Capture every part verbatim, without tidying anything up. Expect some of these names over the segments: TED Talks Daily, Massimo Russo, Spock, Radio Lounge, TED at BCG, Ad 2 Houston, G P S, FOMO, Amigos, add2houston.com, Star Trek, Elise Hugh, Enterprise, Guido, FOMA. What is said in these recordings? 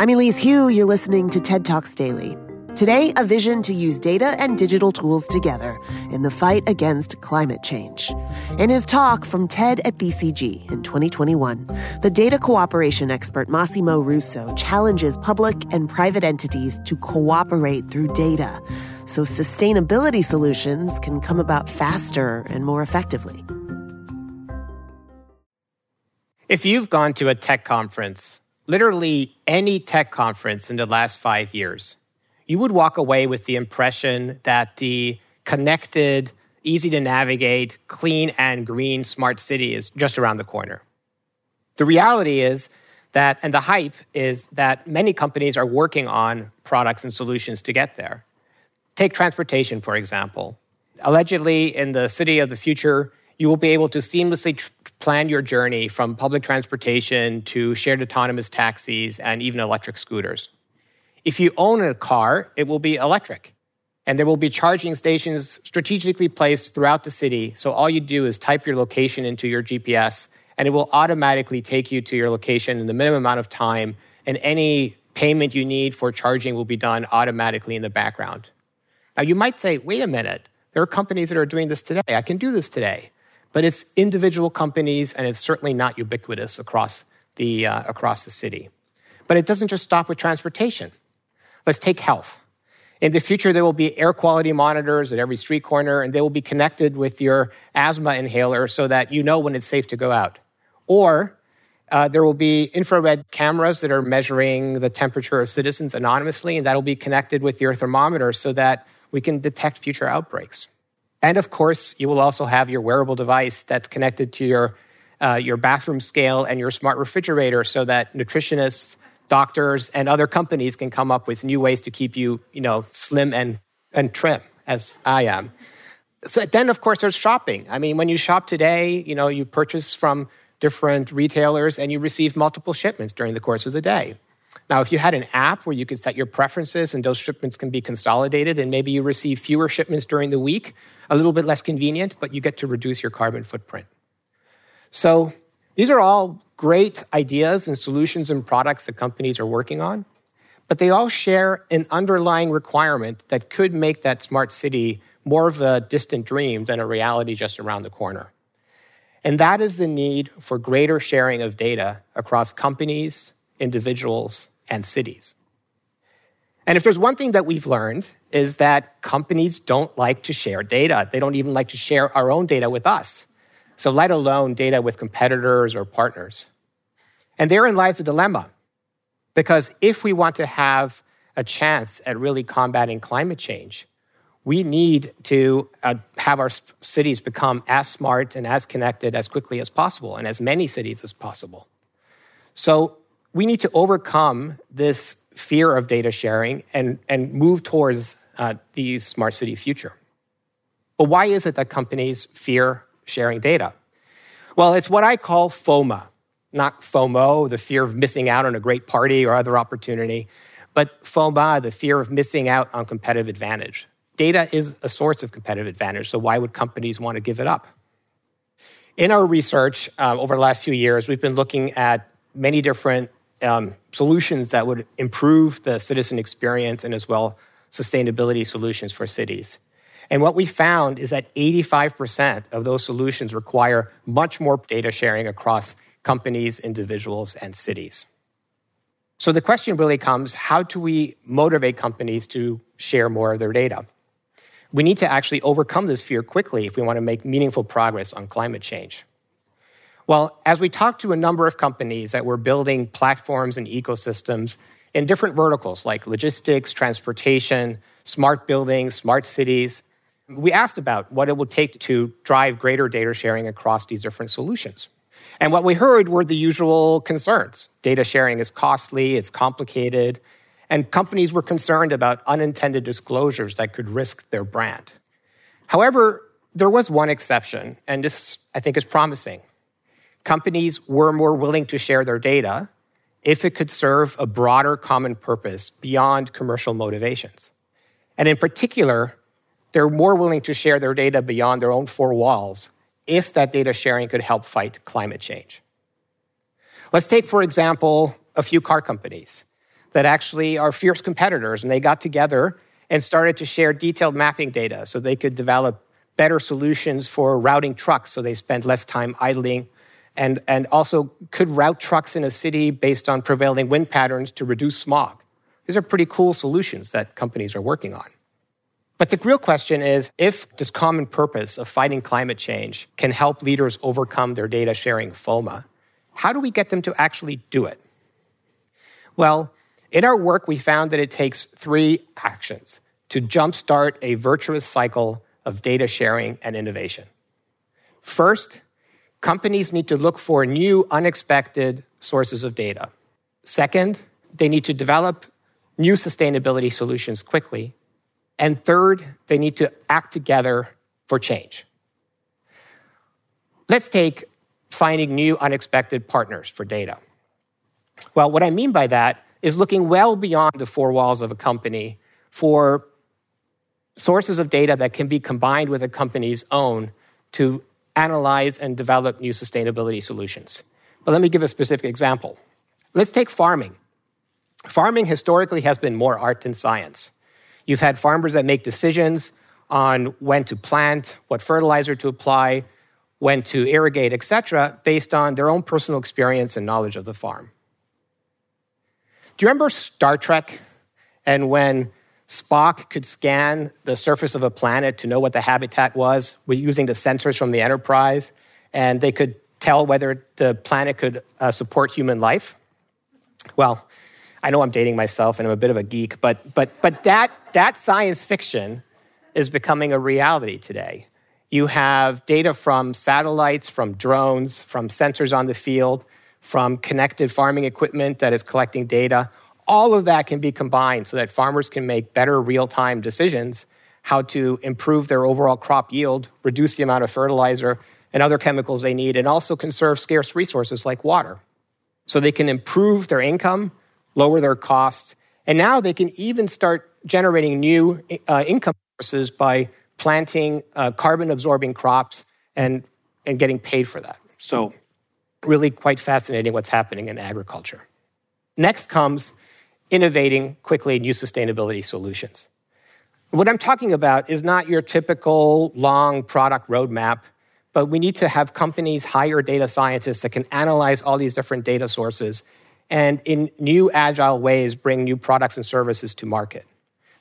I'm Elise Hugh. You're listening to TED Talks Daily. Today, a vision to use data and digital tools together in the fight against climate change. In his talk from TED at B C G in twenty twenty-one, the data cooperation expert Massimo Russo challenges public and private entities to cooperate through data so sustainability solutions can come about faster and more effectively. If you've gone to a tech conference, literally any tech conference in the last five years, you would walk away with the impression that the connected, easy-to-navigate, clean and green smart city is just around the corner. The reality is that, and the hype is that many companies are working on products and solutions to get there. Take transportation, for example. Allegedly, in the city of the future, you will be able to seamlessly tr- plan your journey from public transportation to shared autonomous taxis and even electric scooters. If you own a car, it will be electric. And there will be charging stations strategically placed throughout the city. So all you do is type your location into your G P S, and it will automatically take you to your location in the minimum amount of time. And any payment you need for charging will be done automatically in the background. Now, you might say, wait a minute, there are companies that are doing this today. I can do this today. But it's individual companies, and it's certainly not ubiquitous across the, uh, across the city. But it doesn't just stop with transportation. Let's take health. In the future, there will be air quality monitors at every street corner, and they will be connected with your asthma inhaler so that you know when it's safe to go out. Or uh, there will be infrared cameras that are measuring the temperature of citizens anonymously, and that will be connected with your thermometer so that we can detect future outbreaks. And of course, you will also have your wearable device that's connected to your, uh, your bathroom scale and your smart refrigerator so that nutritionists, doctors, and other companies can come up with new ways to keep you, you know, slim and, and trim, as I am. So then, of course, there's shopping. I mean, when you shop today, you know, you purchase from different retailers and you receive multiple shipments during the course of the day. Now, if you had an app where you could set your preferences and those shipments can be consolidated and maybe you receive fewer shipments during the week, a little bit less convenient, but you get to reduce your carbon footprint. So these are all great ideas and solutions and products that companies are working on, but they all share an underlying requirement that could make that smart city more of a distant dream than a reality just around the corner. And that is the need for greater sharing of data across companies, individuals, and cities. And if there's one thing that we've learned is that companies don't like to share data. They don't even like to share our own data with us. So let alone data with competitors or partners. And therein lies the dilemma. Because if we want to have a chance at really combating climate change, we need to uh, have our cities become as smart and as connected as quickly as possible, and as many cities as possible. So we need to overcome this fear of data sharing and, and move towards uh, the smart city future. But why is it that companies fear sharing data? Well, it's what I call FOMA, not FOMO, the fear of missing out on a great party or other opportunity, but FOMA, the fear of missing out on competitive advantage. Data is a source of competitive advantage, so why would companies want to give it up? In our research uh, over the last few years, we've been looking at many different um, solutions that would improve the citizen experience and as well sustainability solutions for cities. And what we found is that eighty-five percent of those solutions require much more data sharing across companies, individuals, and cities. So the question really comes, how do we motivate companies to share more of their data? We need to actually overcome this fear quickly if we want to make meaningful progress on climate change. Well, as we talked to a number of companies that were building platforms and ecosystems in different verticals like logistics, transportation, smart buildings, smart cities, we asked about what it would take to drive greater data sharing across these different solutions. And what we heard were the usual concerns. Data sharing is costly, it's complicated, and companies were concerned about unintended disclosures that could risk their brand. However, there was one exception, and this, I think, is promising. Companies were more willing to share their data if it could serve a broader common purpose beyond commercial motivations. And in particular, they're more willing to share their data beyond their own four walls if that data sharing could help fight climate change. Let's take, for example, a few car companies. that actually are fierce competitors, and they got together and started to share detailed mapping data so they could develop better solutions for routing trucks so they spent less time idling, and, and also could route trucks in a city based on prevailing wind patterns to reduce smog. These are pretty cool solutions that companies are working on. But the real question is, if this common purpose of fighting climate change can help leaders overcome their data sharing FOMA, how do we get them to actually do it? Well, in our work, we found that it takes three actions to jumpstart a virtuous cycle of data sharing and innovation. First, companies need to look for new, unexpected sources of data. Second, they need to develop new sustainability solutions quickly. And third, they need to act together for change. Let's take finding new, unexpected partners for data. Well, what I mean by that is looking well beyond the four walls of a company for sources of data that can be combined with a company's own to analyze and develop new sustainability solutions. But let me give a specific example. Let's take farming. Farming historically has been more art than science. You've had farmers that make decisions on when to plant, what fertilizer to apply, when to irrigate, et cetera, based on their own personal experience and knowledge of the farm. Do you remember Star Trek and when Spock could scan the surface of a planet to know what the habitat was using the sensors from the Enterprise, and they could tell whether the planet could uh, support human life? Well, I know I'm dating myself and I'm a bit of a geek, but but but that that science fiction is becoming a reality today. You have data from satellites, from drones, from sensors on the field, from connected farming equipment that is collecting data. All of that can be combined so that farmers can make better real-time decisions how to improve their overall crop yield, reduce the amount of fertilizer and other chemicals they need, and also conserve scarce resources like water. So they can improve their income, lower their costs, and now they can even start generating new uh, income sources by planting uh, carbon-absorbing crops and, and getting paid for that. So really quite fascinating what's happening in agriculture. Next comes innovating quickly new sustainability solutions. What I'm talking about is not your typical long product roadmap, but we need to have companies hire data scientists that can analyze all these different data sources and in new agile ways bring new products and services to market.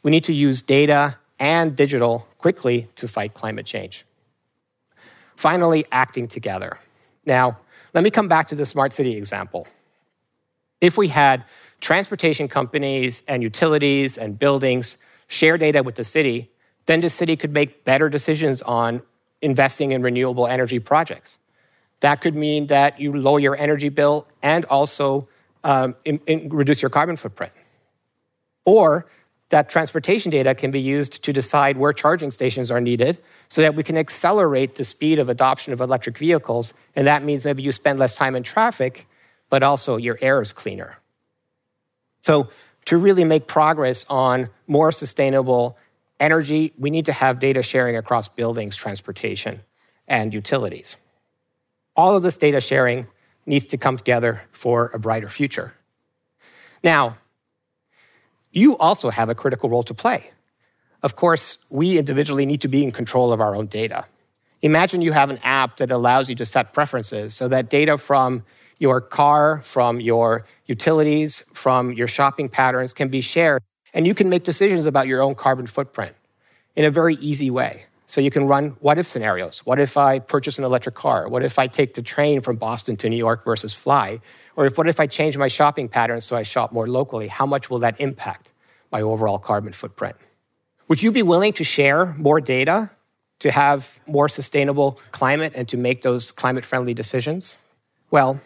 We need to use data and digital quickly to fight climate change. Finally, acting together. Now, let me come back to the smart city example. If we had transportation companies and utilities and buildings share data with the city, then the city could make better decisions on investing in renewable energy projects. That could mean that you lower your energy bill and also um, in, in reduce your carbon footprint. Or that transportation data can be used to decide where charging stations are needed so that we can accelerate the speed of adoption of electric vehicles. And that means maybe you spend less time in traffic, but also your air is cleaner. So to really make progress on more sustainable energy, we need to have data sharing across buildings, transportation, and utilities. All of this data sharing needs to come together for a brighter future. Now, you also have a critical role to play. Of course, we individually need to be in control of our own data. Imagine you have an app that allows you to set preferences so that data from your car, from your utilities, from your shopping patterns can be shared, and you can make decisions about your own carbon footprint in a very easy way. So you can run what-if scenarios. What if I purchase an electric car? What if I take the train from Boston to New York versus fly? Or if, what if I change my shopping patterns so I shop more locally? How much will that impact my overall carbon footprint? Would you be willing to share more data to have more sustainable climate and to make those climate-friendly decisions? Well,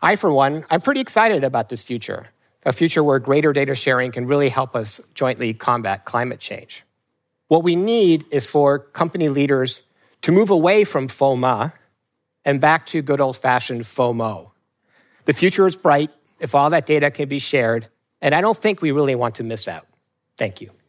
I, for one, I'm pretty excited about this future, a future where greater data sharing can really help us jointly combat climate change. What we need is for company leaders to move away from FOMA and back to good old-fashioned FOMO. The future is bright if all that data can be shared, and I don't think we really want to miss out. Thank you.